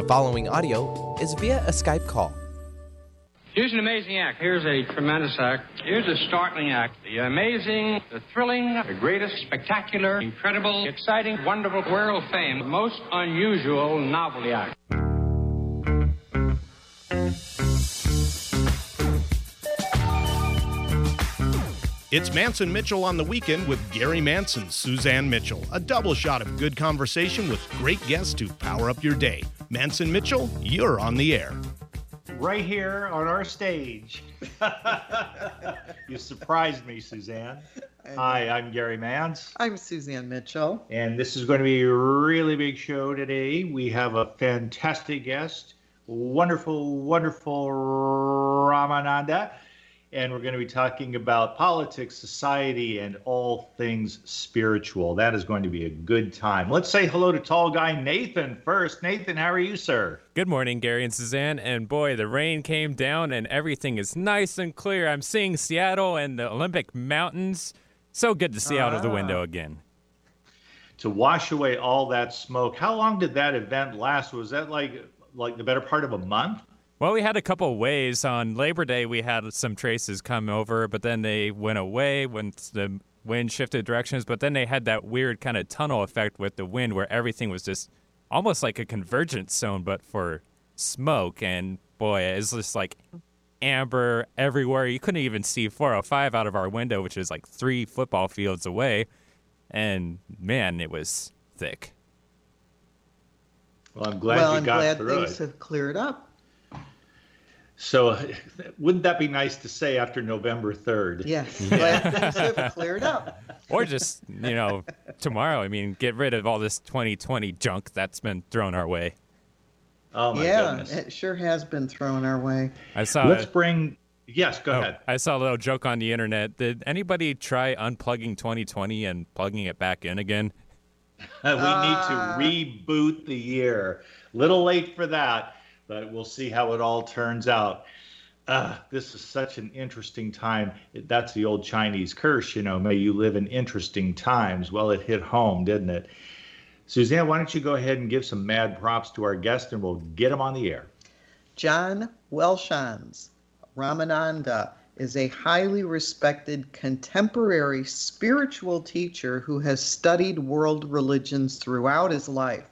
The following audio is via a Skype call. Here's an amazing act. Here's a tremendous act. Here's a startling act. The amazing, the thrilling, the greatest, spectacular, incredible, exciting, wonderful, world-famed, most unusual novelty act. It's Mance and Mitchell on the Weekend with Gary Mance and Suzanne Mitchell. A double shot of good conversation with great guests to power up your day. Mance and Mitchell, you're on the air. Right here on our stage. You surprised me, Suzanne. Hi, I'm Gary Mance. I'm Suzanne Mitchell. And this is going to be a really big show today. We have a fantastic guest, wonderful, wonderful Ramananda. And we're going to be talking about politics, society, and all things spiritual. That is going to be a good time. Let's say hello to tall guy Nathan first. Nathan, how are you, sir? Good morning, Gary and Suzanne. And boy, the rain came down and everything is nice and clear. I'm seeing Seattle and the Olympic Mountains. So good to see out of the window again. To wash away all that smoke. How long did that event last? Was that like the better part of a month? Well, we had a couple of waves. On Labor Day, we had some traces come over, but then they went away when the wind shifted directions. But then they had that weird kind of tunnel effect with the wind where everything was just almost like a convergence zone, but for smoke. And boy, it's just like amber everywhere. You couldn't even see 405 out of our window, which is like 3 football fields away. And man, it was thick. Well, I'm glad you got through it. Well, I'm glad things have cleared up. So wouldn't that be nice to say after November 3rd? Yes, glad things have cleared up. Or just, tomorrow. I mean, get rid of all this 2020 junk that's been thrown our way. Oh, my goodness. Yeah, it sure has been thrown our way. Yes, go ahead. I saw a little joke on the internet. Did anybody try unplugging 2020 and plugging it back in again? We need to reboot the year. Little late for that. But we'll see how it all turns out. This is such an interesting time. That's the old Chinese curse, may you live in interesting times. Well, it hit home, didn't it? Suzanne, why don't you go ahead and give some mad props to our guest, and we'll get him on the air. John Welshons, Ramananda, is a highly respected contemporary spiritual teacher who has studied world religions throughout his life.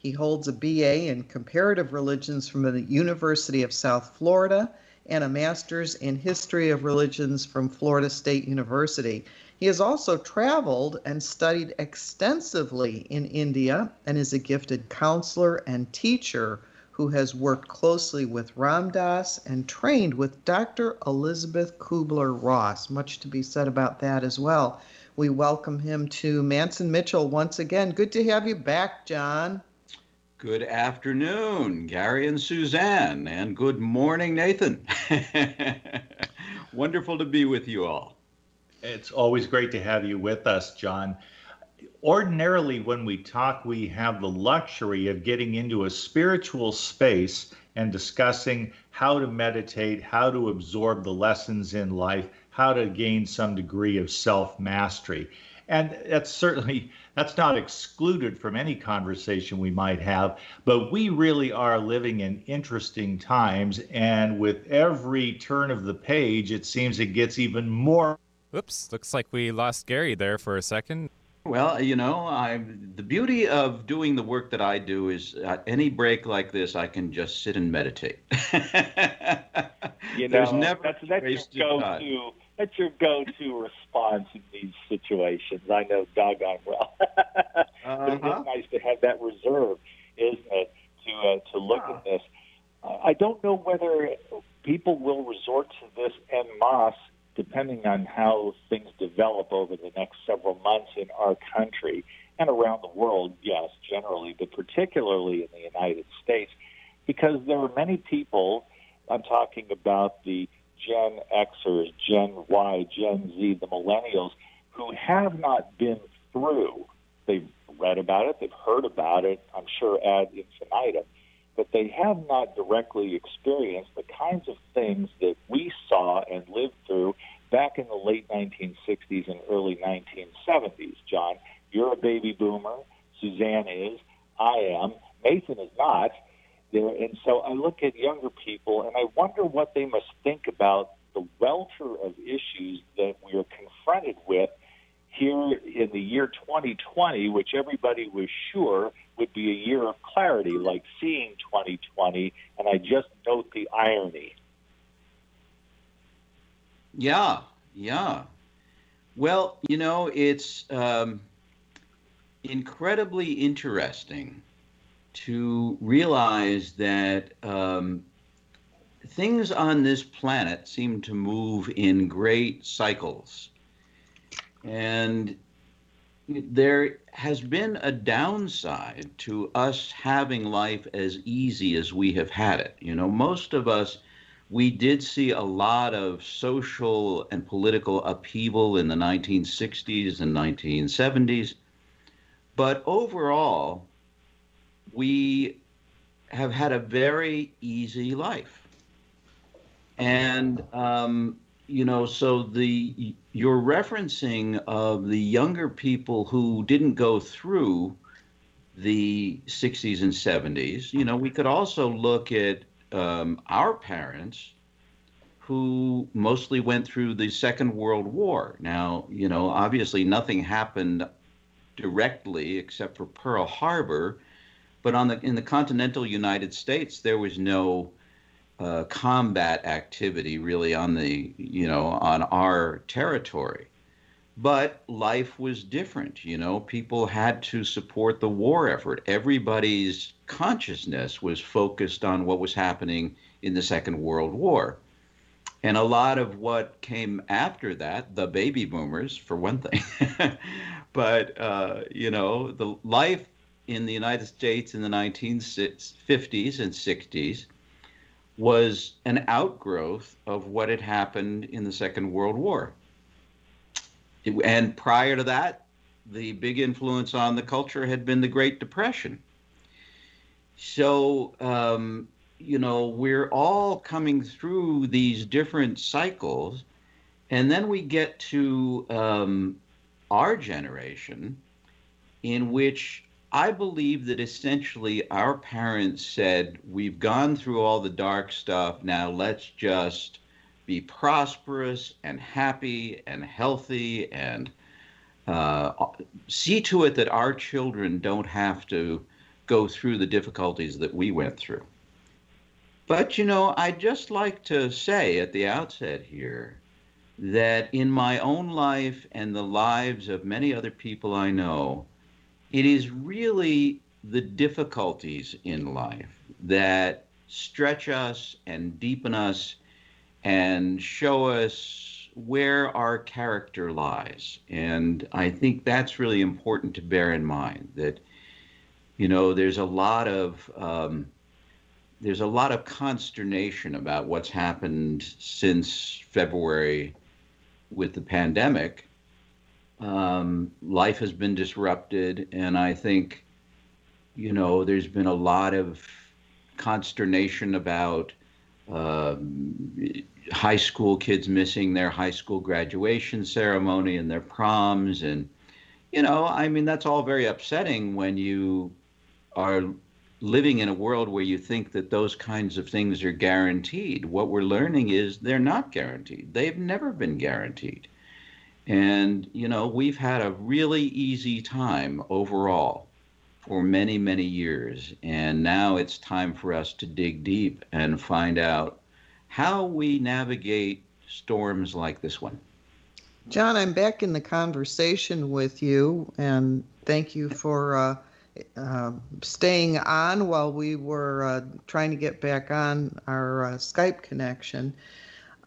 He holds a BA in comparative religions from the University of South Florida and a master's in history of religions from Florida State University. He has also traveled and studied extensively in India and is a gifted counselor and teacher who has worked closely with Ramdas and trained with Dr. Elizabeth Kubler-Ross. Much to be said about that as well. We welcome him to Mance and Mitchell once again. Good to have you back, John. Good afternoon, Gary and Suzanne, and good morning, Nathan. Wonderful to be with you all. It's always great to have you with us, John. Ordinarily, when we talk, we have the luxury of getting into a spiritual space and discussing how to meditate, how to absorb the lessons in life, how to gain some degree of self-mastery. And that's not excluded from any conversation we might have, but we really are living in interesting times, and with every turn of the page, it seems it gets even more. Oops, looks like we lost Gary there for a second. Well, the beauty of doing the work that I do is at any break like this, I can just sit and meditate. That's your go-to response in these situations. I know doggone well. But it is nice to have that reserve, isn't it, to look at this. I don't know whether people will resort to this en masse, depending on how things develop over the next several months in our country and around the world, yes, generally, but particularly in the United States, because there are many people, I'm talking about the Gen Xers, Gen Y, Gen Z, the millennials, who have not been through. They've read about it, they've heard about it, I'm sure ad infinitum, but they have not directly experienced the kinds of things that we saw and lived through back in the late 1960s and early 1970s. John, you're a baby boomer, Suzanne is, I am, Nathan is not, there. And so I look at younger people, and I wonder what they must think about the welter of issues that we are confronted with here in the year 2020, which everybody was sure would be a year of clarity, like seeing 2020, and I just note the irony. Yeah, yeah. Well, you know, it's incredibly interesting to realize that things on this planet seem to move in great cycles. And there has been a downside to us having life as easy as we have had it. You know, most of us, we did see a lot of social and political upheaval in the 1960s and 1970s. But overall, we have had a very easy life. And, you know, so your referencing of the younger people who didn't go through the 60s and 70s, you know, we could also look at our parents who mostly went through the Second World War. Now, you know, obviously nothing happened directly except for Pearl Harbor, but in the continental United States, there was no combat activity really on the, you know, on our territory. But life was different, you know, people had to support the war effort. Everybody's consciousness was focused on what was happening in the Second World War. And a lot of what came after that, the baby boomers, for one thing, but, you know, the life in the United States in the 1950s and 60s was an outgrowth of what had happened in the Second World War. And prior to that, the big influence on the culture had been the Great Depression. So, you know, we're all coming through these different cycles, and then we get to our generation, in which I believe that essentially our parents said, we've gone through all the dark stuff. Now let's just be prosperous and happy and healthy and see to it that our children don't have to go through the difficulties that we went through. But, you know, I'd just like to say at the outset here that in my own life and the lives of many other people I know, it is really the difficulties in life that stretch us and deepen us and show us where our character lies. And I think that's really important to bear in mind, that, you know, there's a lot of consternation about what's happened since February with the pandemic. Life has been disrupted, and I think, you know, there's been a lot of consternation about high school kids missing their high school graduation ceremony and their proms. And, you know, I mean, that's all very upsetting when you are living in a world where you think that those kinds of things are guaranteed. What we're learning is they're not guaranteed. They've never been guaranteed. And, you know, we've had a really easy time overall for many, many years. And now it's time for us to dig deep and find out how we navigate storms like this one. John, I'm back in the conversation with you, and thank you for staying on while we were trying to get back on our Skype connection.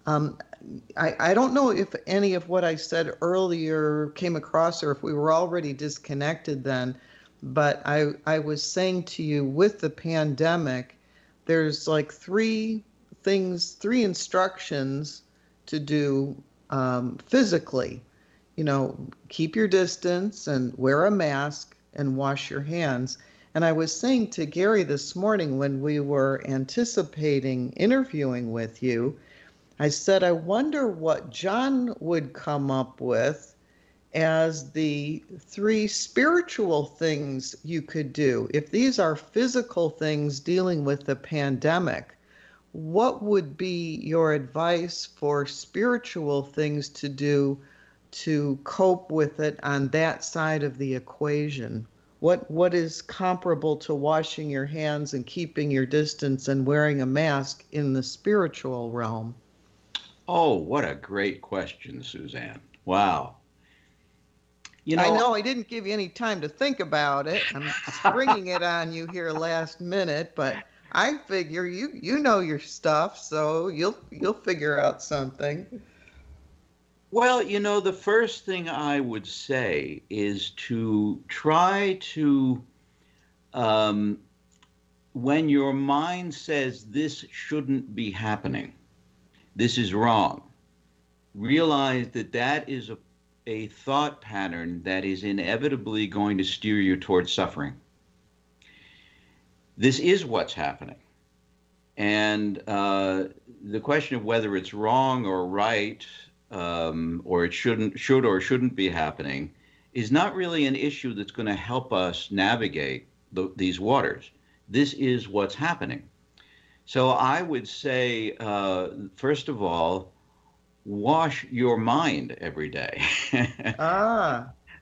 I don't know if any of what I said earlier came across or if we were already disconnected then, but I was saying to you, with the pandemic, there's like three instructions to do physically. You know, keep your distance and wear a mask and wash your hands. And I was saying to Gary this morning when we were anticipating interviewing with you, I said, I wonder what John would come up with as the three spiritual things you could do. If these are physical things dealing with the pandemic, what would be your advice for spiritual things to do to cope with it on that side of the equation? What is comparable to washing your hands and keeping your distance and wearing a mask in the spiritual realm? Oh, what a great question, Suzanne. Wow. You know, I know I didn't give you any time to think about it. I'm springing it on you here last minute, but I figure you know your stuff, so you'll figure out something. Well, you know, the first thing I would say is to try to, when your mind says this shouldn't be happening, this is wrong, realize that that is a thought pattern that is inevitably going to steer you towards suffering. This is what's happening. And the question of whether it's wrong or right, or it should or shouldn't be happening, is not really an issue that's going to help us navigate these waters. This is what's happening. So I would say, first of all, wash your mind every day.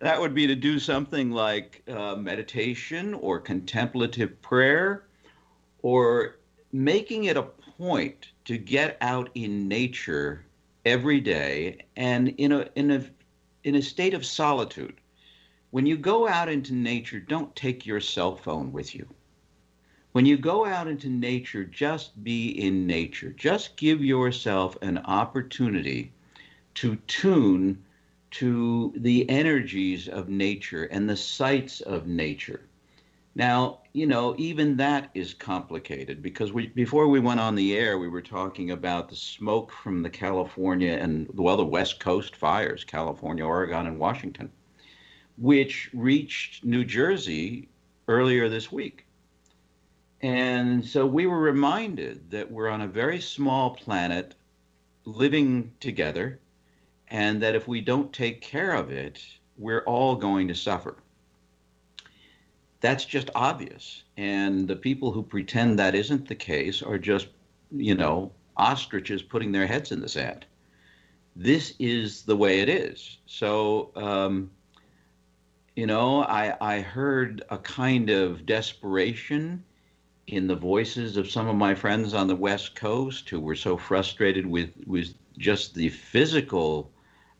That would be to do something like meditation or contemplative prayer, or making it a point to get out in nature every day and in a state of solitude. When you go out into nature, don't take your cell phone with you. When you go out into nature, just be in nature. Just give yourself an opportunity to tune to the energies of nature and the sights of nature. Now, you know, even that is complicated, because before we went on the air, we were talking about the smoke from the California and, well, the West Coast fires, California, Oregon, and Washington, which reached New Jersey earlier this week. And so we were reminded that we're on a very small planet living together, and that if we don't take care of it, we're all going to suffer. That's just obvious. And the people who pretend that isn't the case are just, you know, ostriches putting their heads in the sand. This is the way it is. So, you know, I heard a kind of desperation in the voices of some of my friends on the West Coast who were so frustrated with just the physical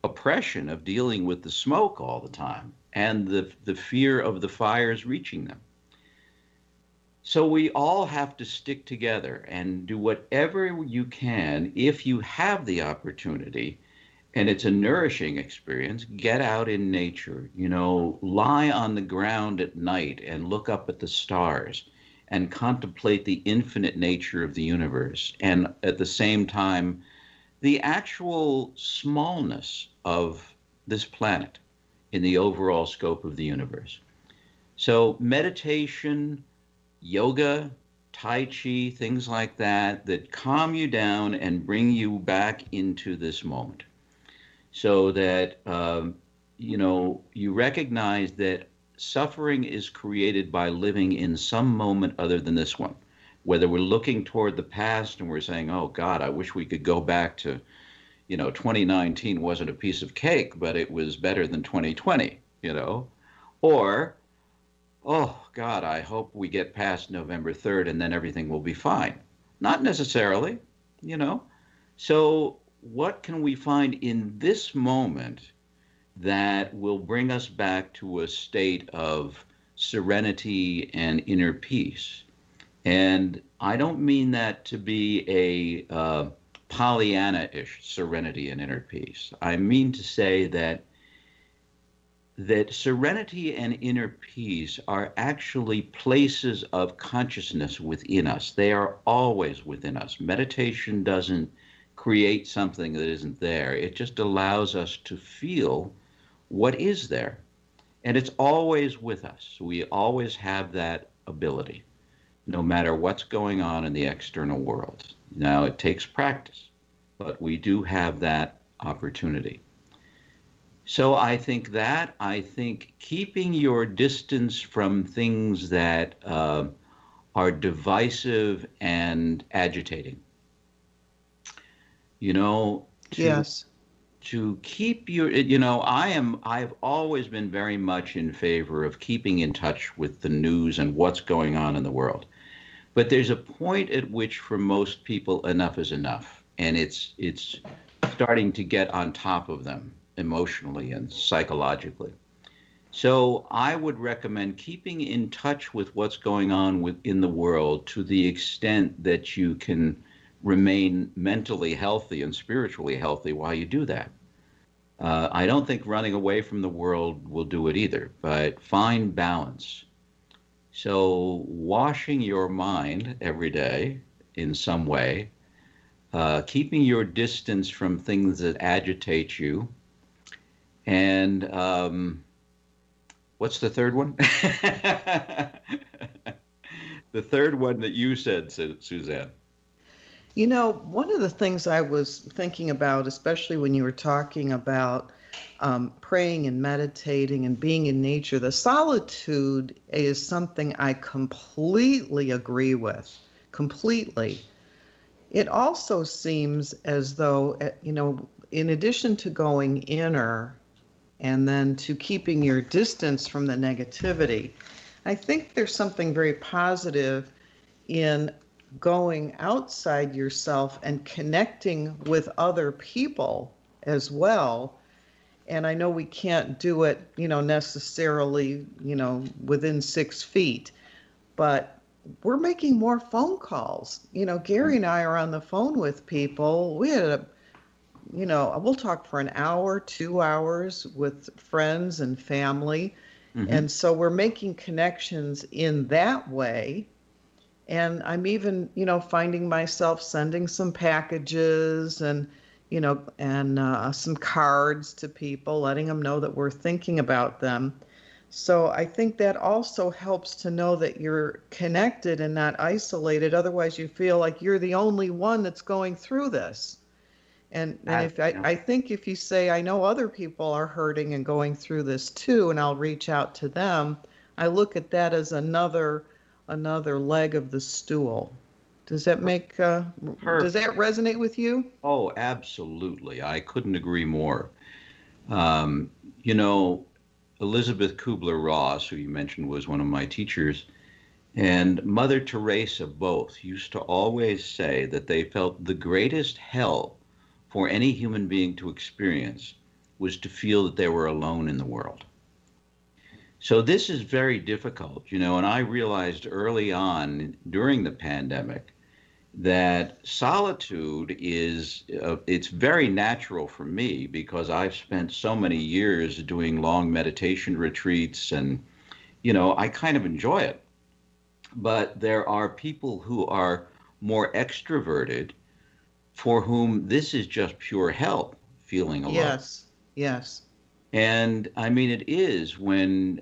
oppression of dealing with the smoke all the time and the fear of the fires reaching them. So we all have to stick together and do whatever you can if you have the opportunity, and it's a nourishing experience. Get out in nature, you know, lie on the ground at night and look up at the stars and contemplate the infinite nature of the universe, and at the same time, the actual smallness of this planet in the overall scope of the universe. So meditation, yoga, tai chi, things like that calm you down and bring you back into this moment, so that you know, you recognize that suffering is created by living in some moment other than this one. Whether we're looking toward the past and we're saying, oh God, I wish we could go back to, you know, 2019 wasn't a piece of cake, but it was better than 2020, you know, or, oh God, I hope we get past November 3rd and then everything will be fine. Not necessarily, you know. So what can we find in this moment that will bring us back to a state of serenity and inner peace? And I don't mean that to be a Pollyanna-ish serenity and inner peace. I mean to say that serenity and inner peace are actually places of consciousness within us. They are always within us. Meditation doesn't create something that isn't there. It just allows us to feel what is there. And it's always with us. We always have that ability, no matter what's going on in the external world. Now, it takes practice, but we do have that opportunity. So I think keeping your distance from things that are divisive and agitating, you know, to keep your, I've always been very much in favor of keeping in touch with the news and what's going on in the world. But there's a point at which for most people enough is enough. And it's starting to get on top of them emotionally and psychologically. So I would recommend keeping in touch with what's going on within the world to the extent that you can remain mentally healthy and spiritually healthy while you do that. I don't think running away from the world will do it either, but find balance. So washing your mind every day in some way, keeping your distance from things that agitate you, and what's the third one? The third one that you said, Suzanne. You know, one of the things I was thinking about, especially when you were talking about praying and meditating and being in nature, the solitude is something I completely agree with, completely. It also seems as though, you know, in addition to going inner and then to keeping your distance from the negativity, I think there's something very positive in going outside yourself and connecting with other people as well. And I know we can't do it, you know, necessarily, you know, within 6 feet, but we're making more phone calls. You know, Gary and I are on the phone with people. We had a, you know, we'll talk for an hour, 2 hours with friends and family. Mm-hmm. And so we're making connections in that way. And I'm even, you know, finding myself sending some packages and, you know, and some cards to people, letting them know that we're thinking about them. So I think that also helps to know that you're connected and not isolated. Otherwise, you feel like you're the only one that's going through this. And if I think if you say, I know other people are hurting and going through this too, and I'll reach out to them, I look at that as another leg of the stool. Does that make, does that resonate with you? Oh, absolutely. I couldn't agree more. You know, Elizabeth Kubler-Ross, who you mentioned was one of my teachers, and Mother Teresa both used to always say that they felt the greatest help for any human being to experience was to feel that they were alone in the world. So this is very difficult, you know, and I realized early on during the pandemic that solitude is, it's very natural for me because I've spent so many years doing long meditation retreats and, you know, I kind of enjoy it. But there are people who are more extroverted for whom this is just pure help feeling alone. Yes, yes. And I mean, it is when,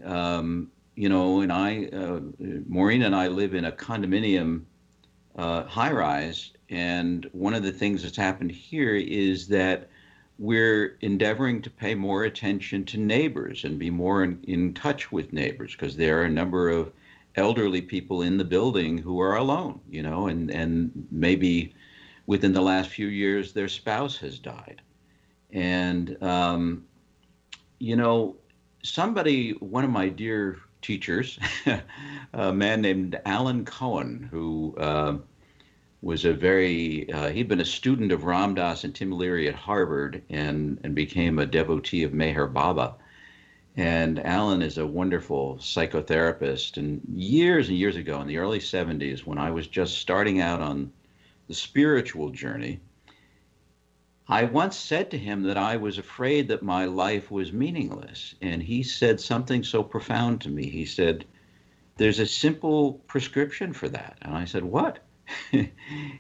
you know, and Maureen and I live in a condominium high rise. And one of the things that's happened here is that we're endeavoring to pay more attention to neighbors and be more in touch with neighbors because there are a number of elderly people in the building who are alone, you know, and maybe within the last few years, their spouse has died. And, you know, one of my dear teachers, a man named Alan Cohen, who was he'd been a student of Ram Dass and Tim Leary at Harvard and became a devotee of Meher Baba. And Alan is a wonderful psychotherapist. And years ago, in the early 70s, when I was just starting out on the spiritual journey, I once said to him that I was afraid that my life was meaningless. And he said something so profound to me. He said, there's a simple prescription for that. And I said, what?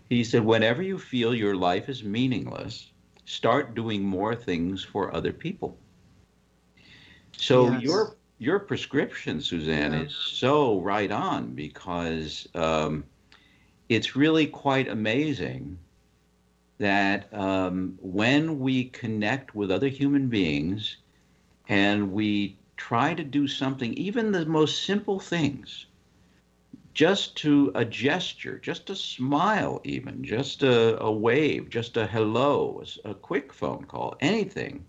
He said, whenever you feel your life is meaningless, start doing more things for other people. So yes. Your prescription, Suzanne, is so right on because it's really quite amazing that when we connect with other human beings And we try to do something, even the most simple things, just to a gesture, just a smile even, just a wave, just a hello, a quick phone call, anything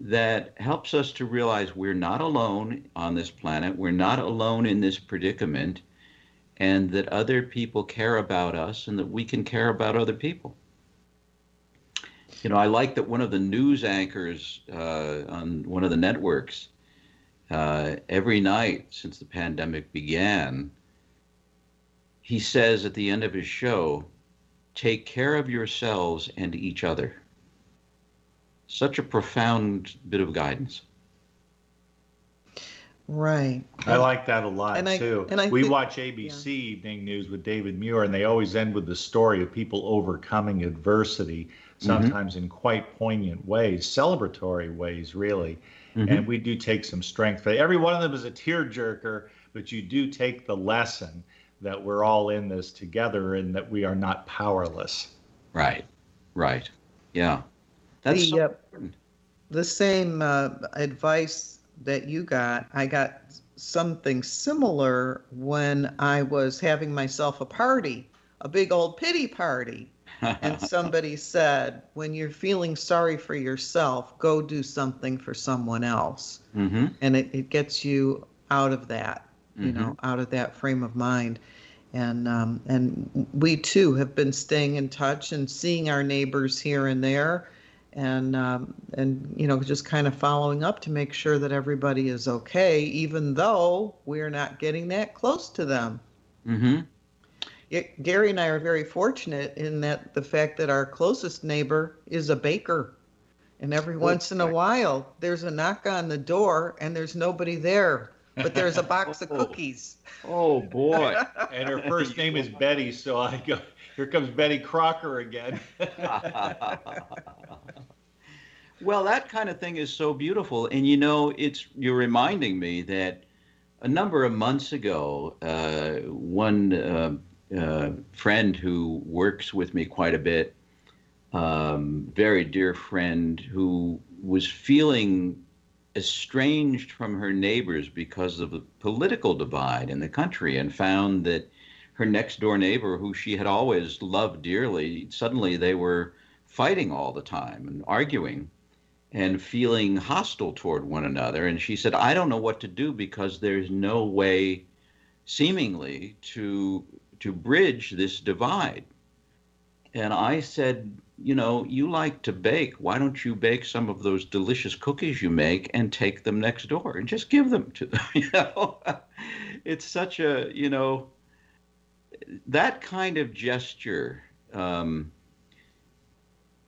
that helps us to realize we're not alone on this planet, we're not alone in this predicament, and that other people care about us and that we can care about other people. You know, I like that one of the news anchors on one of the networks every night since the pandemic began, he says at the end of his show, take care of yourselves and each other. Such a profound bit of guidance. Right. I like that a lot, too. We watch ABC Evening News with David Muir, and they always end with the story of people overcoming adversity, sometimes in quite poignant ways, celebratory ways, really. And we do take some strength. Every one of them is a tearjerker, but you do take the lesson that we're all in this together and that we are not powerless. Right, right. Yeah. That's so important. The same advice that you got, I got something similar when I was having myself a party, a big old pity party. And somebody said, when you're feeling sorry for yourself, go do something for someone else. And it gets you out of that. You know, out of that frame of mind. And we too have been staying in touch and seeing our neighbors here and there, and you know, just kind of following up to make sure that everybody is okay, even though we're not getting that close to them. Gary and I are very fortunate in that the fact that our closest neighbor is a baker. And every once in a while, there's a knock on the door and there's nobody there. But there's a box of cookies. Oh, boy. And her first name is Betty, so I go, here comes Betty Crocker again. Well, that kind of thing is so beautiful. And, you know, you're reminding me that a number of months ago, one friend who works with me quite a bit, very dear friend, who was feeling estranged from her neighbors because of the political divide in the country, and found that her next door neighbor, who she had always loved dearly, suddenly they were fighting all the time and arguing and feeling hostile toward one another. And she said, I don't know what to do, because there's no way seemingly to bridge this divide. And I said, you know, you like to bake. Why don't you bake some of those delicious cookies you make and take them next door and just give them to them? You know, it's such a, you know, that kind of gesture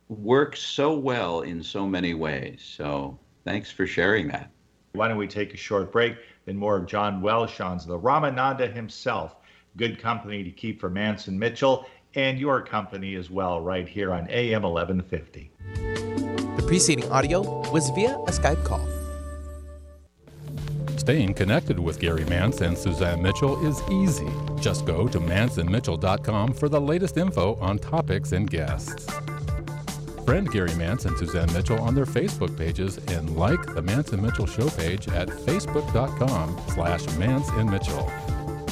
works so well in so many ways. So thanks for sharing that. Why don't we take a short break? Then more of John Welshons, the Ramananda himself. Good company to keep for Mance and Mitchell, and your company as well, right here on AM 1150. The preceding audio was via a Skype call. Staying connected with Gary Mance and Suzanne Mitchell is easy. Just go to manceandmitchell.com for the latest info on topics and guests. Friend Gary Mance and Suzanne Mitchell on their Facebook pages and like the Mance and Mitchell show page at facebook.com/Mance and Mitchell.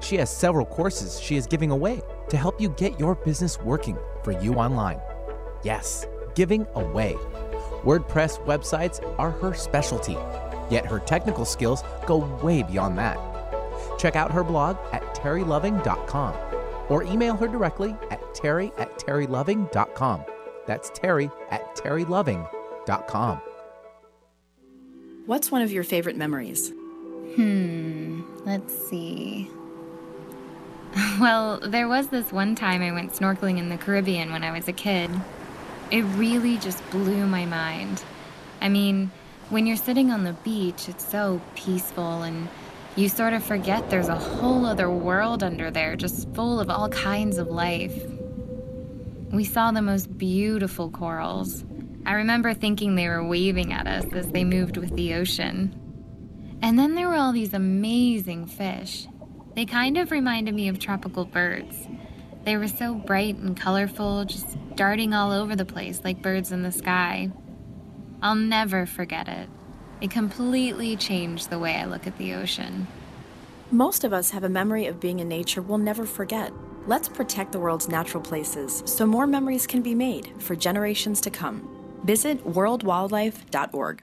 She has several courses she is giving away to help you get your business working for you online. Yes, giving away. WordPress websites are her specialty, yet her technical skills go way beyond that. Check out her blog at terryloving.com or email her directly at terry@terryloving.com. That's terry@terryloving.com. What's one of your favorite memories? Let's see. Well, there was this one time I went snorkeling in the Caribbean when I was a kid. It really just blew my mind. I mean, when you're sitting on the beach, it's so peaceful and you sort of forget there's a whole other world under there, just full of all kinds of life. We saw the most beautiful corals. I remember thinking they were waving at us as they moved with the ocean. And then there were all these amazing fish. They kind of reminded me of tropical birds. They were so bright and colorful, just darting all over the place like birds in the sky. I'll never forget it. It completely changed the way I look at the ocean. Most of us have a memory of being in nature we'll never forget. Let's protect the world's natural places so more memories can be made for generations to come. Visit worldwildlife.org.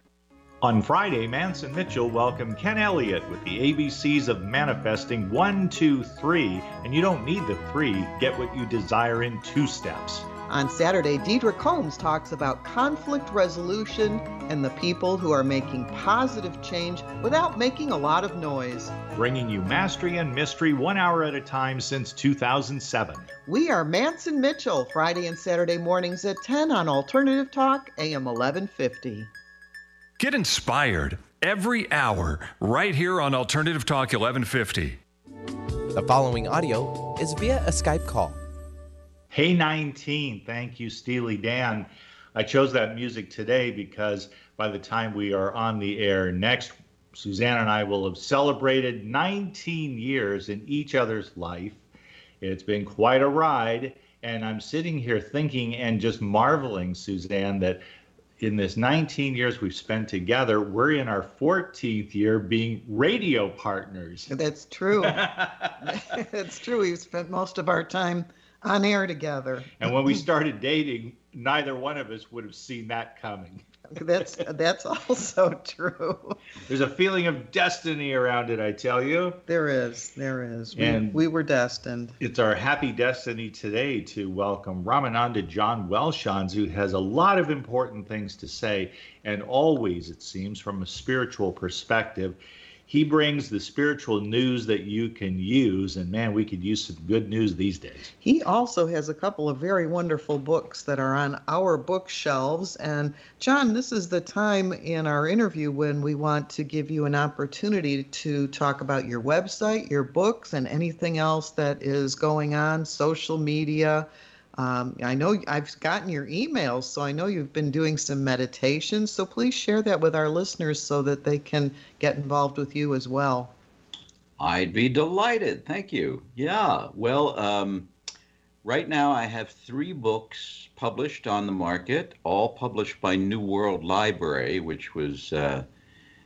On Friday, Mance and Mitchell welcome Ken Elliott with the ABCs of Manifesting 1, 2, 3, and you don't need the 3, get what you desire in 2 steps. On Saturday, Deidre Combs talks about conflict resolution and the people who are making positive change without making a lot of noise. Bringing you mastery and mystery 1 hour at a time since 2007. We are Mance and Mitchell, Friday and Saturday mornings at 10 on Alternative Talk, AM 1150. Get inspired every hour right here on Alternative Talk 1150. The following audio is via a Skype call. Hey 19, thank you, Steely Dan. I chose that music today because by the time we are on the air next, Suzanne and I will have celebrated 19 years in each other's life. It's been quite a ride, and I'm sitting here thinking and just marveling, Suzanne, that in this 19 years we've spent together, we're in our 14th year being radio partners. That's true. That's true. We've spent most of our time on air together. And when we started dating, neither one of us would have seen that coming. That's also true. There's a feeling of destiny around it, I tell you. There is. We were destined. It's our happy destiny today to welcome Ramananda John Welshons, who has a lot of important things to say, and always, it seems, from a spiritual perspective. He brings the spiritual news that you can use, and man, we could use some good news these days. He also has a couple of very wonderful books that are on our bookshelves. And John, this is the time in our interview when we want to give you an opportunity to talk about your website, your books, and anything else that is going on, social media. I know I've gotten your emails, so I know you've been doing some meditation. So please share that with our listeners so that they can get involved with you as well. I'd be delighted. Thank you. Yeah. Well, right now I have 3 books published on the market, all published by New World Library, which was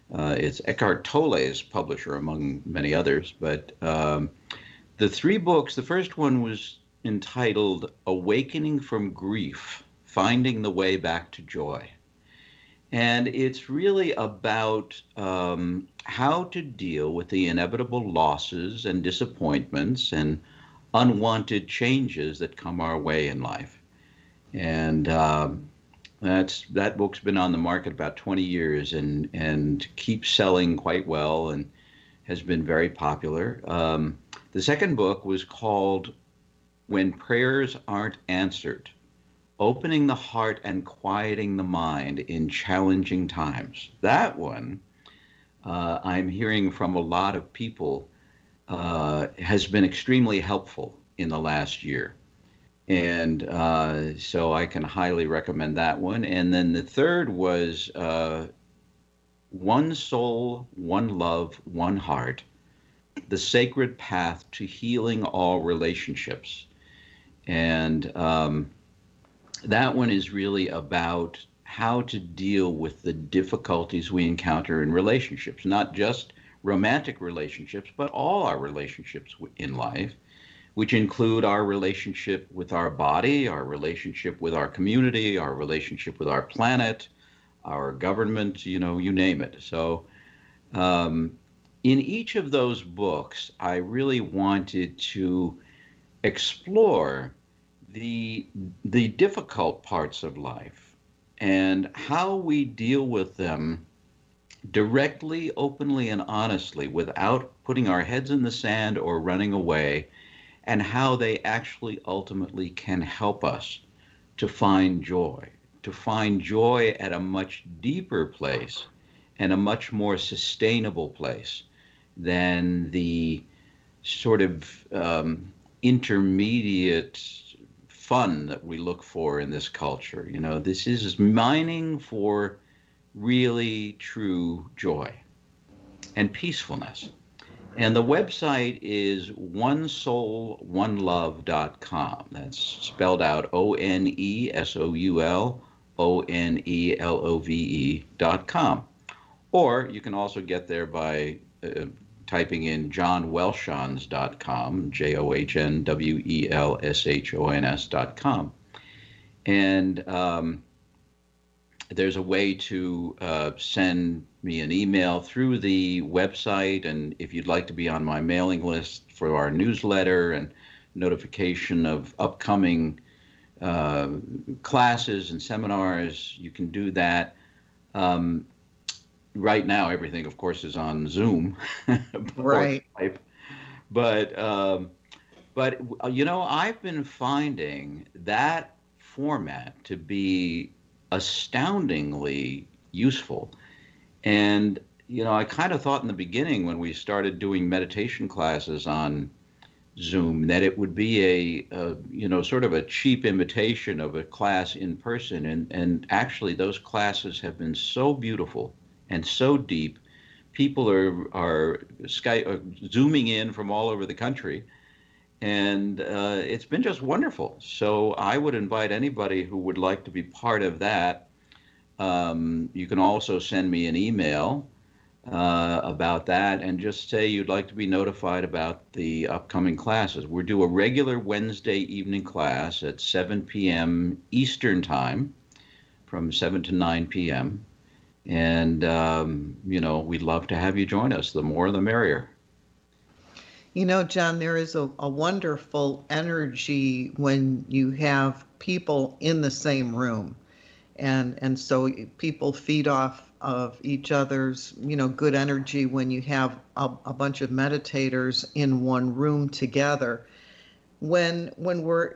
it's Eckhart Tolle's publisher, among many others. But the 3 books, the first one was entitled Awakening from Grief, Finding the Way Back to Joy. And it's really about how to deal with the inevitable losses and disappointments and unwanted changes that come our way in life. And that book's been on the market about 20 years and keeps selling quite well and has been very popular. The second book was called When Prayers Aren't Answered, Opening the Heart and Quieting the Mind in Challenging Times. That one, I'm hearing from a lot of people, has been extremely helpful in the last year. And so I can highly recommend that one. And then the third was One Soul, One Love, One Heart, The Sacred Path to Healing All Relationships. And that one is really about how to deal with the difficulties we encounter in relationships, not just romantic relationships, but all our relationships in life, which include our relationship with our body, our relationship with our community, our relationship with our planet, our government, you know, you name it. So in each of those books, I really wanted to explore the difficult parts of life and how we deal with them directly, openly, and honestly, without putting our heads in the sand or running away, and how they actually ultimately can help us to find joy at a much deeper place and a much more sustainable place than the sort of intermediate fun that we look for in this culture. You know, this is mining for really true joy and peacefulness. And the website is onesoulonelove.com. That's spelled out onesoulonelove.com. Or you can also get there by typing in johnwelshons.com, johnwelshons.com. And there's a way to send me an email through the website, and if you'd like to be on my mailing list for our newsletter and notification of upcoming classes and seminars, you can do that. Right now, everything, of course, is on Zoom. Right. Skype. But you know, I've been finding that format to be astoundingly useful. And, you know, I kind of thought in the beginning when we started doing meditation classes on Zoom that it would be a you know, sort of a cheap imitation of a class in person. And actually, those classes have been so beautiful and so deep. People are Zooming in from all over the country. And it's been just wonderful. So I would invite anybody who would like to be part of that. You can also send me an email about that and just say you'd like to be notified about the upcoming classes. We do a regular Wednesday evening class at 7 p.m. Eastern Time, from 7 to 9 p.m. And, you know, we'd love to have you join us. The more, the merrier. You know, John, there is a wonderful energy when you have people in the same room. And so people feed off of each other's, you know, good energy when you have a bunch of meditators in one room together. When we're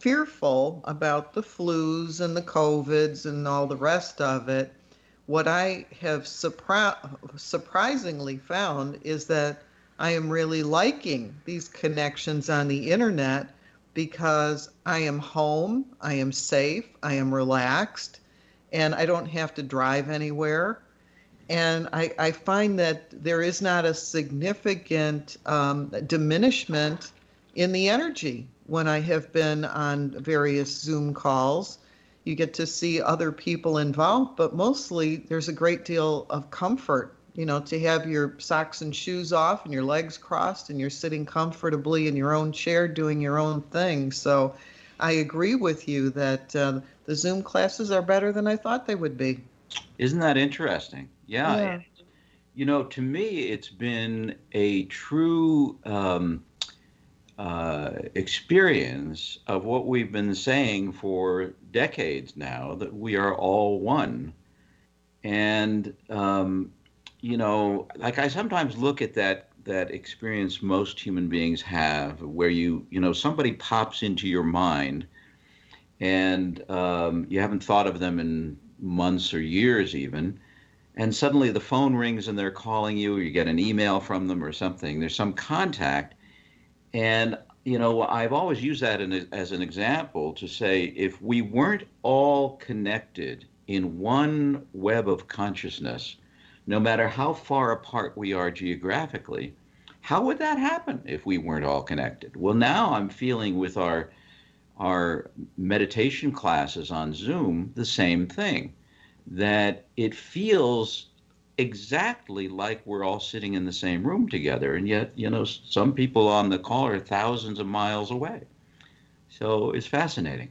fearful about the flus and the COVIDs and all the rest of it, what I have surprisingly found is that I am really liking these connections on the internet, because I am home, I am safe, I am relaxed, and I don't have to drive anywhere. And I find that there is not a significant diminishment in the energy when I have been on various Zoom calls. You get to see other people involved, but mostly there's a great deal of comfort, you know, to have your socks and shoes off and your legs crossed and you're sitting comfortably in your own chair doing your own thing. So I agree with you that the Zoom classes are better than I thought they would be. Isn't that interesting? Yeah. Yeah. You know, to me, it's been a true experience of what we've been saying for decades now, that we are all one. And, you know, like I sometimes look at that experience most human beings have, where you know, somebody pops into your mind and you haven't thought of them in months or years even, and suddenly the phone rings and they're calling you, or you get an email from them or something. There's some contact. And, you know, I've always used that as an example to say, if we weren't all connected in one web of consciousness, no matter how far apart we are geographically, how would that happen if we weren't all connected? Well, now I'm feeling with our meditation classes on Zoom the same thing, that it feels exactly like we're all sitting in the same room together, and yet, you know, some people on the call are thousands of miles away. So it's fascinating.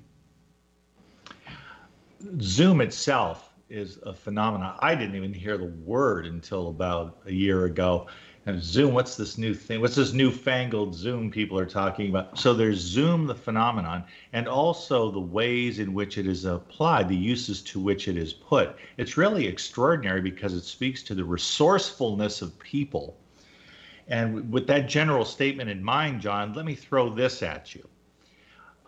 Zoom itself is a phenomenon. I didn't even hear the word until about a year ago. And Zoom, what's this new thing? What's this newfangled Zoom people are talking about? So there's Zoom, the phenomenon, and also the ways in which it is applied, the uses to which it is put. It's really extraordinary because it speaks to the resourcefulness of people. And with that general statement in mind, John, let me throw this at you.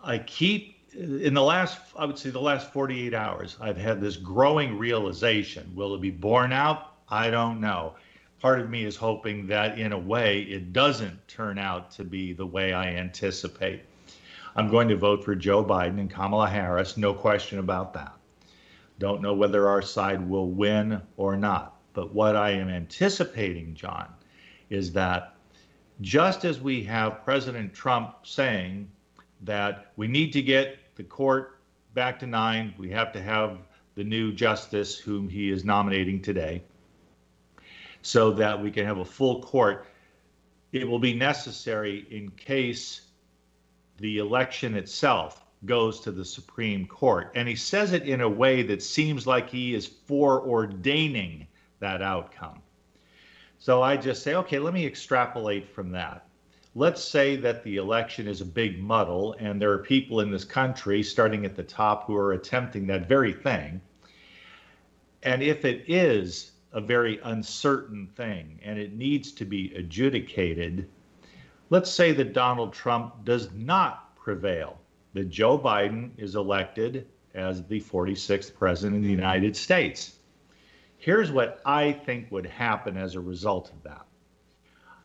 I keep, in the last, I would say the last 48 hours, I've had this growing realization. Will it be borne out? I don't know. Part of me is hoping that, in a way, it doesn't turn out to be the way I anticipate. I'm going to vote for Joe Biden and Kamala Harris, no question about that. Don't know whether our side will win or not. But what I am anticipating, John, is that just as we have President Trump saying that we need to get the court back to 9, we have to have the new justice whom he is nominating today, so that we can have a full court. It will be necessary in case the election itself goes to the Supreme Court. And he says it in a way that seems like he is foreordaining that outcome. So I just say, okay, let me extrapolate from that. Let's say that the election is a big muddle and there are people in this country starting at the top who are attempting that very thing. And if it is a very uncertain thing, and it needs to be adjudicated. Let's say that Donald Trump does not prevail, that Joe Biden is elected as the 46th president of the United States. Here's what I think would happen as a result of that.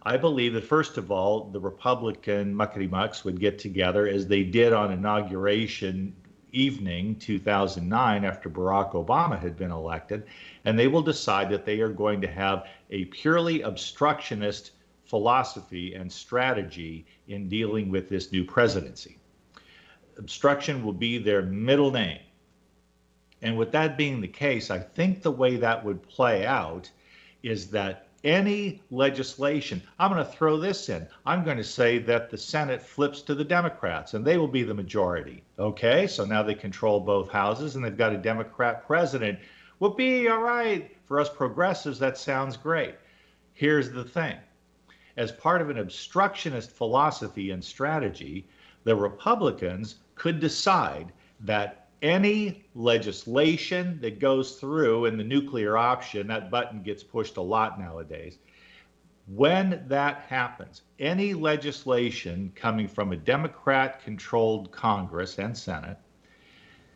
I believe that, first of all, the Republican muckety-mucks would get together, as they did on inauguration evening 2009, after Barack Obama had been elected, and they will decide that they are going to have a purely obstructionist philosophy and strategy in dealing with this new presidency. Obstruction will be their middle name. And with that being the case, I think the way that would play out is that any legislation, I'm going to throw this in. I'm going to say that the Senate flips to the Democrats and they will be the majority. Okay, so now they control both houses and they've got a Democrat president. Whoopee, all right. For us progressives, that sounds great. Here's the thing. As part of an obstructionist philosophy and strategy, the Republicans could decide that any legislation that goes through in the nuclear option, that button gets pushed a lot nowadays. When that happens, any legislation coming from a Democrat-controlled Congress and Senate,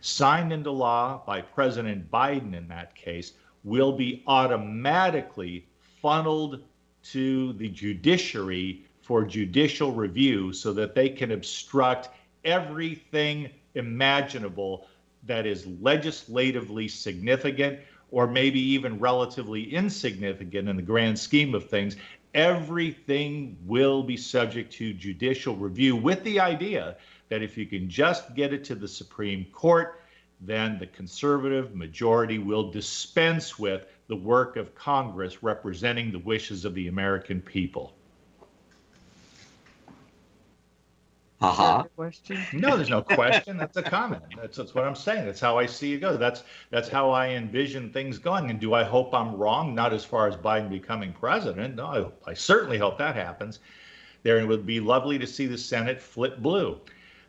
signed into law by President Biden in that case, will be automatically funneled to the judiciary for judicial review so that they can obstruct everything imaginable that is legislatively significant, or maybe even relatively insignificant in the grand scheme of things. Everything will be subject to judicial review, with the idea that if you can just get it to the Supreme Court, then the conservative majority will dispense with the work of Congress representing the wishes of the American people. No, there's no question. That's a comment. That's what I'm saying. That's how I see it go. That's how I envision things going. And do I hope I'm wrong? Not as far as Biden becoming president. No, I certainly hope that happens. There, it would be lovely to see the Senate flip blue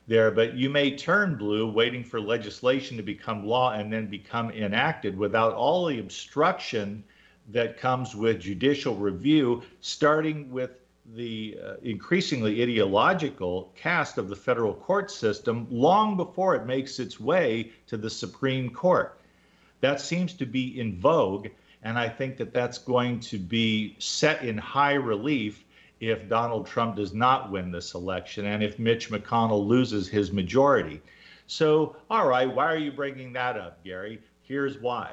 there, but you may turn blue waiting for legislation to become law and then become enacted without all the obstruction that comes with judicial review, starting with the increasingly ideological cast of the federal court system long before it makes its way to the Supreme Court. That seems to be in vogue, and I think that that's going to be set in high relief if Donald Trump does not win this election and if Mitch McConnell loses his majority. So, all right, why are you bringing that up, Gary? Here's why.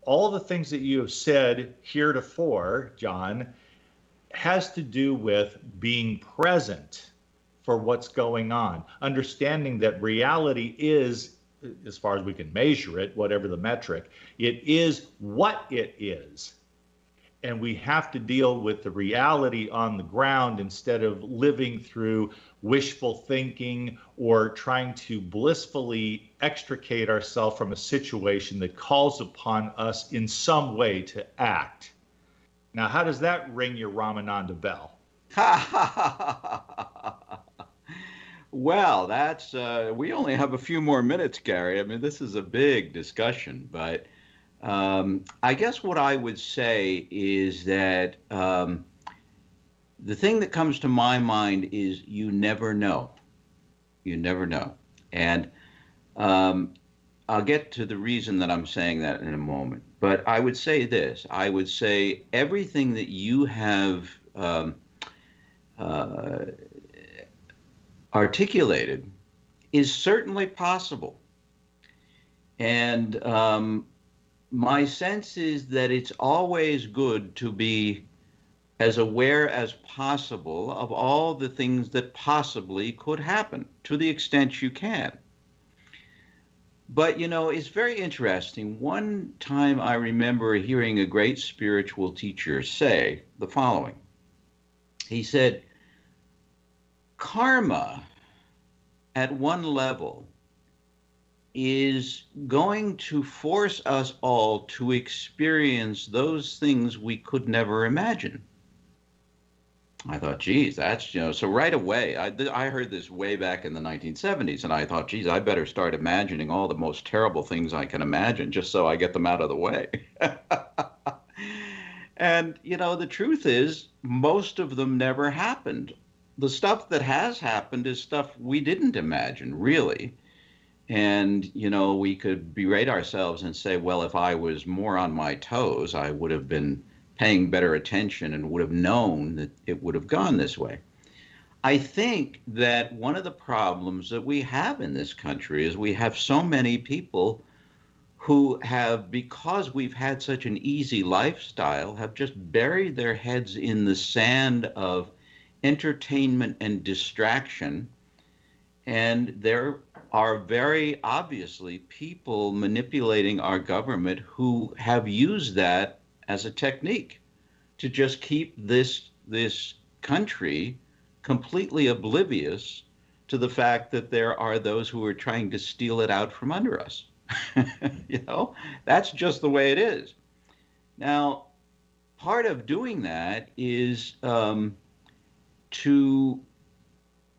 All the things that you have said heretofore, John, has to do with being present for what's going on, understanding that reality is, as far as we can measure it, whatever the metric, it is what it is. And we have to deal with the reality on the ground instead of living through wishful thinking or trying to blissfully extricate ourselves from a situation that calls upon us in some way to act. Now, how does that ring your Ramananda bell? Well, that's we only have a few more minutes, Gary. I mean, this is a big discussion, but I guess what I would say is that the thing that comes to my mind is you never know. You never know. And I'll get to the reason that I'm saying that in a moment. But I would say this. I would say everything that you have articulated is certainly possible. And my sense is that it's always good to be as aware as possible of all the things that possibly could happen to the extent you can. But, you know, it's very interesting. One time I remember hearing a great spiritual teacher say the following. He said, karma at one level is going to force us all to experience those things we could never imagine. I thought, geez, that's, you know, so right away, I heard this way back in the 1970s, and I thought, geez, I better start imagining all the most terrible things I can imagine just so I get them out of the way. And, you know, the truth is, most of them never happened. The stuff that has happened is stuff we didn't imagine, really. And, you know, we could berate ourselves and say, well, if I was more on my toes, I would have been paying better attention and would have known that it would have gone this way. I think that one of the problems that we have in this country is we have so many people who have, because we've had such an easy lifestyle, have just buried their heads in the sand of entertainment and distraction. And there are very obviously people manipulating our government who have used that as a technique to just keep this country completely oblivious to the fact that there are those who are trying to steal it out from under us. You know, that's just the way it is. Now, part of doing that is to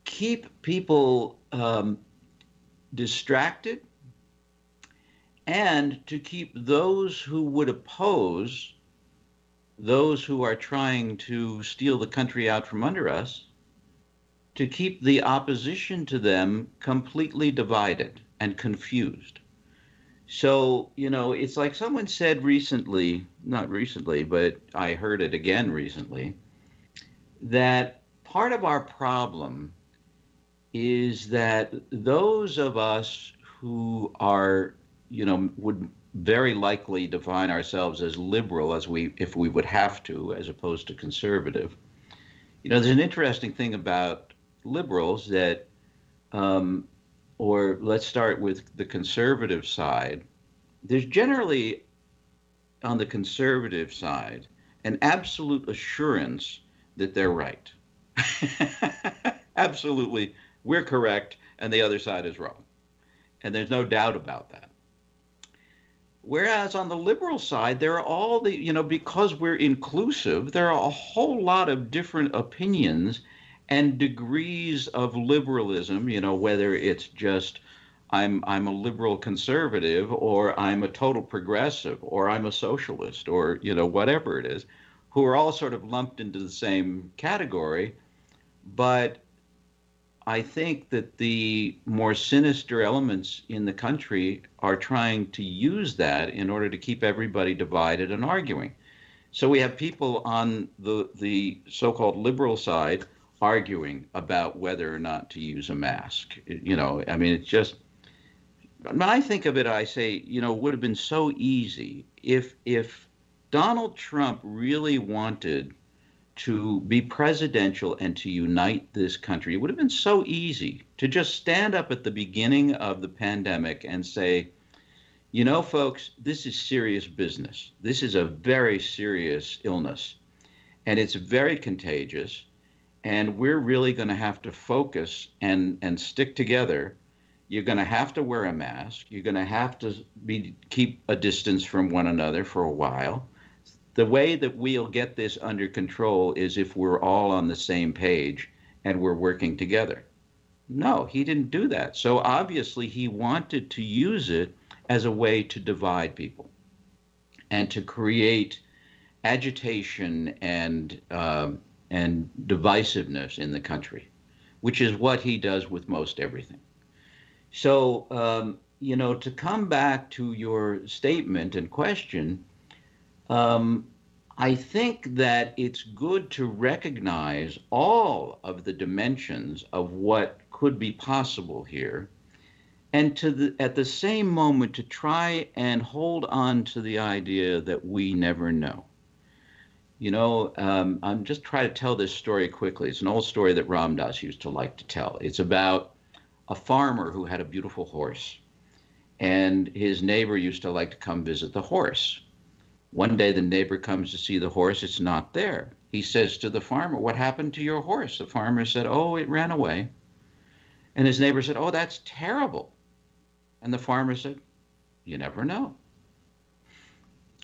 keep people distracted, and to keep those who would oppose those who are trying to steal the country out from under us, to keep the opposition to them completely divided and confused. So, you know, it's like someone said recently, not recently, but I heard it again recently, that part of our problem is that those of us who are, you know, would very likely define ourselves as liberal as we, if we would have to, as opposed to conservative. You know, there's an interesting thing about liberals that, or let's start with the conservative side. There's generally, on the conservative side, an absolute assurance that they're right. Absolutely, we're correct, and the other side is wrong. And there's no doubt about that. Whereas on the liberal side, there are all the, you know, because we're inclusive, there are a whole lot of different opinions and degrees of liberalism, you know, whether it's just I'm a liberal conservative, or I'm a total progressive, or I'm a socialist, or, you know, whatever it is, who are all sort of lumped into the same category. But I think that the more sinister elements in the country are trying to use that in order to keep everybody divided and arguing. So we have people on the so-called liberal side arguing about whether or not to use a mask. You know, I mean, it's just, when I think of it, I say, you know, it would have been so easy if Donald Trump really wanted to be presidential and to unite this country. It would have been so easy to just stand up at the beginning of the pandemic and say, you know, folks, this is serious business. This is a very serious illness, and it's very contagious, and we're really going to have to focus and stick together. You're going to have to wear a mask. You're going to have to keep a distance from one another for a while. The way that we'll get this under control is if we're all on the same page and we're working together. No, he didn't do that. So obviously he wanted to use it as a way to divide people and to create agitation and divisiveness in the country, which is what he does with most everything. So, you know, to come back to your statement and question, I think that it's good to recognize all of the dimensions of what could be possible here, and at the same moment to try and hold on to the idea that we never know. You know, I'm just trying to tell this story quickly. It's an old story that Ramdas used to like to tell. It's about a farmer who had a beautiful horse, and his neighbor used to like to come visit the horse. One day the neighbor comes to see the horse. It's not there. He says to the farmer, "What happened to your horse?" The farmer said, "Oh, it ran away." And his neighbor said, "Oh, that's terrible." And the farmer said, "You never know."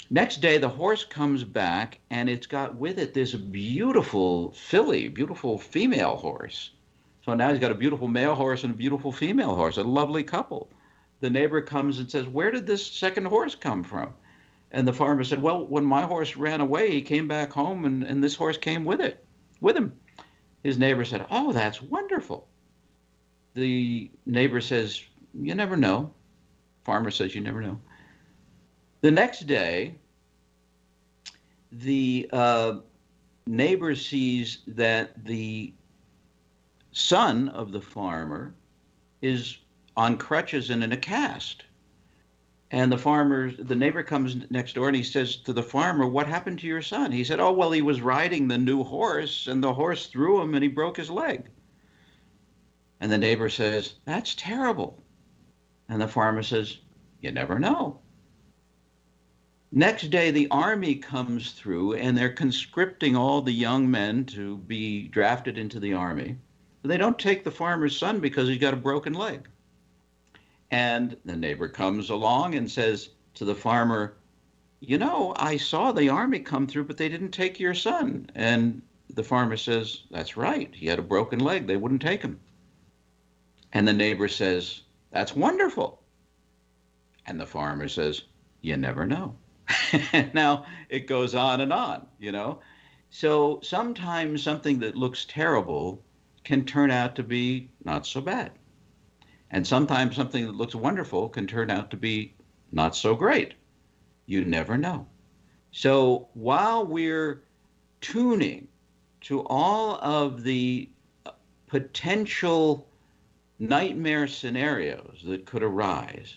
Next day the horse comes back, and it's got with it this beautiful filly, beautiful female horse. So now he's got a beautiful male horse and a beautiful female horse, a lovely couple. The neighbor comes and says, "Where did this second horse come from?" And the farmer said, "Well, when my horse ran away, he came back home, and this horse came with him. His neighbor said, "Oh, that's wonderful." The neighbor says, "You never know." Farmer says, "You never know." The next day, the neighbor sees that the son of the farmer is on crutches and in a cast. And the neighbor comes next door, and he says to the farmer, "What happened to your son?" He said, "Oh, well, he was riding the new horse, and the horse threw him, and he broke his leg." And the neighbor says, "That's terrible." And the farmer says, "You never know." Next day, the army comes through, and they're conscripting all the young men to be drafted into the army. They don't take the farmer's son because he's got a broken leg. And the neighbor comes along and says to the farmer, "You know, I saw the army come through, but they didn't take your son." And the farmer says, "That's right. He had a broken leg. They wouldn't take him." And the neighbor says, "That's wonderful." And the farmer says, "You never know." Now it goes on, you know. So sometimes something that looks terrible can turn out to be not so bad. And sometimes something that looks wonderful can turn out to be not so great. You never know. So while we're tuning to all of the potential nightmare scenarios that could arise,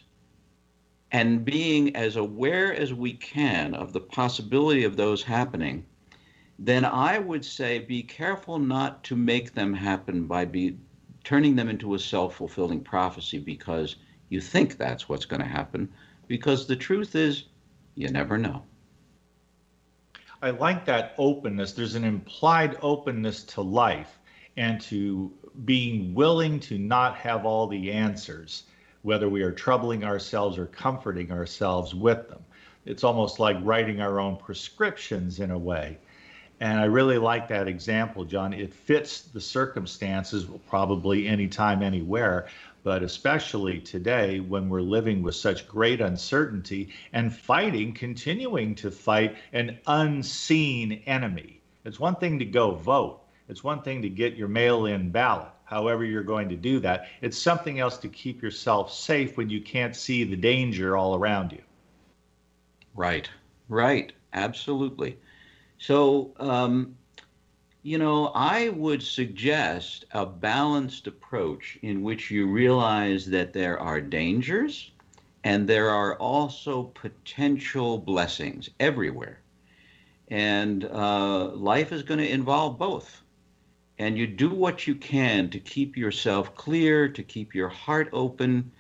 and being as aware as we can of the possibility of those happening, then I would say be careful not to make them happen by turning them into a self-fulfilling prophecy because you think that's what's going to happen, because the truth is you never know. I like that openness. There's an implied openness to life and to being willing to not have all the answers, whether we are troubling ourselves or comforting ourselves with them. It's almost like writing our own prescriptions in a way. And I really like that example, John. It fits the circumstances, probably anytime, anywhere, but especially today when we're living with such great uncertainty and continuing to fight an unseen enemy. It's one thing to go vote. It's one thing to get your mail-in ballot, however you're going to do that. It's something else to keep yourself safe when you can't see the danger all around you. Right, absolutely. So, you know, I would suggest a balanced approach in which you realize that there are dangers and there are also potential blessings everywhere. And life is going to involve both. And you do what you can to keep yourself clear, to keep your heart open,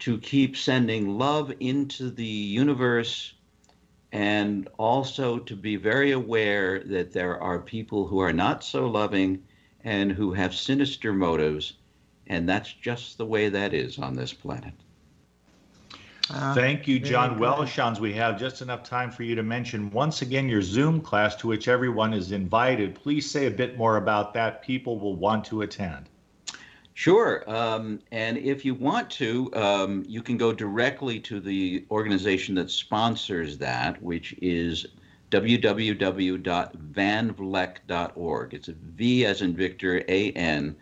to keep sending love into the universe, and also to be very aware that there are people who are not so loving and who have sinister motives, and that's just the way that is on this planet. Thank you, John Welshons. We have just enough time for you to mention once again your Zoom class to which everyone is invited. Please say a bit more about that. People will want to attend. Sure. And if you want to, you can go directly to the organization that sponsors that, which is www.vanvleck.org. It's a V as in Victor, A-N,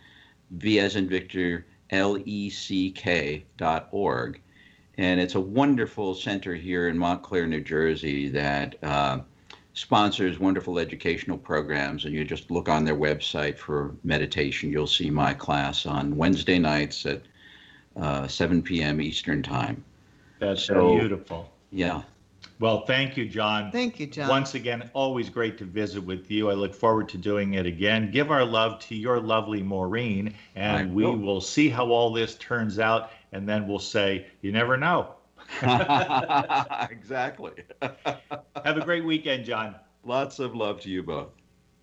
V as in Victor, L-E-C-K.org. And it's a wonderful center here in Montclair, New Jersey, that sponsors wonderful educational programs. And you just look on their website for meditation. You'll see my class on Wednesday nights at 7 p.m. Eastern Time. That's so beautiful. Yeah. Well, thank you, John. Thank you, John. Once again, always great to visit with you. I look forward to doing it again. Give our love to your lovely Maureen, and we will see how all this turns out. And then we'll say, you never know. Exactly. Have a great weekend, John. Lots of love to you both.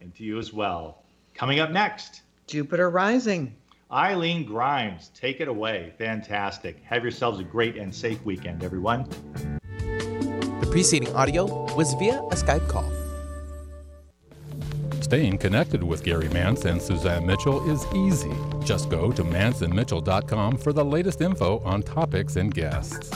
And to you as well. Coming up next, Jupiter Rising. Eileen Grimes, take it away. Fantastic. Have yourselves a great and safe weekend, everyone. The preceding audio was via a Skype call. Staying connected with Gary Mance and Suzanne Mitchell is easy. Just go to manceandmitchell.com for the latest info on topics and guests.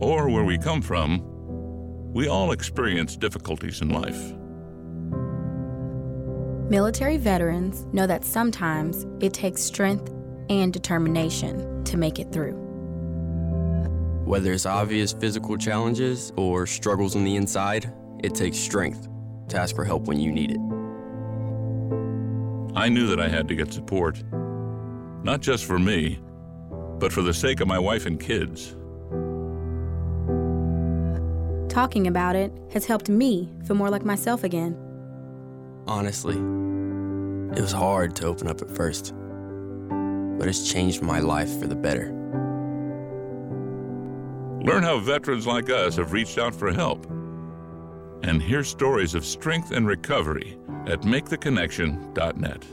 or where we come from, we all experience difficulties in life. Military veterans know that sometimes it takes strength and determination to make it through. Whether it's obvious physical challenges or struggles on the inside, it takes strength to ask for help when you need it. I knew that I had to get support, not just for me, but for the sake of my wife and kids. Talking about it has helped me feel more like myself again. Honestly, it was hard to open up at first, but it's changed my life for the better. Learn how veterans like us have reached out for help and hear stories of strength and recovery at maketheconnection.net.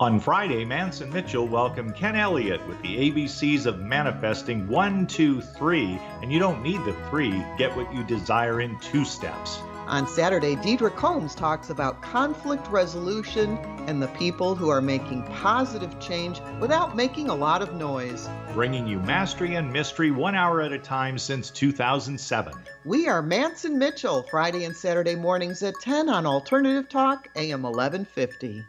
On Friday, Mance and Mitchell welcome Ken Elliott with the ABCs of Manifesting 1, 2, 3, and you don't need the 3, get what you desire in 2 steps. On Saturday, Deidre Combs talks about conflict resolution and the people who are making positive change without making a lot of noise. Bringing you mastery and mystery 1 hour at a time since 2007. We are Mance and Mitchell, Friday and Saturday mornings at 10 on Alternative Talk, AM 1150.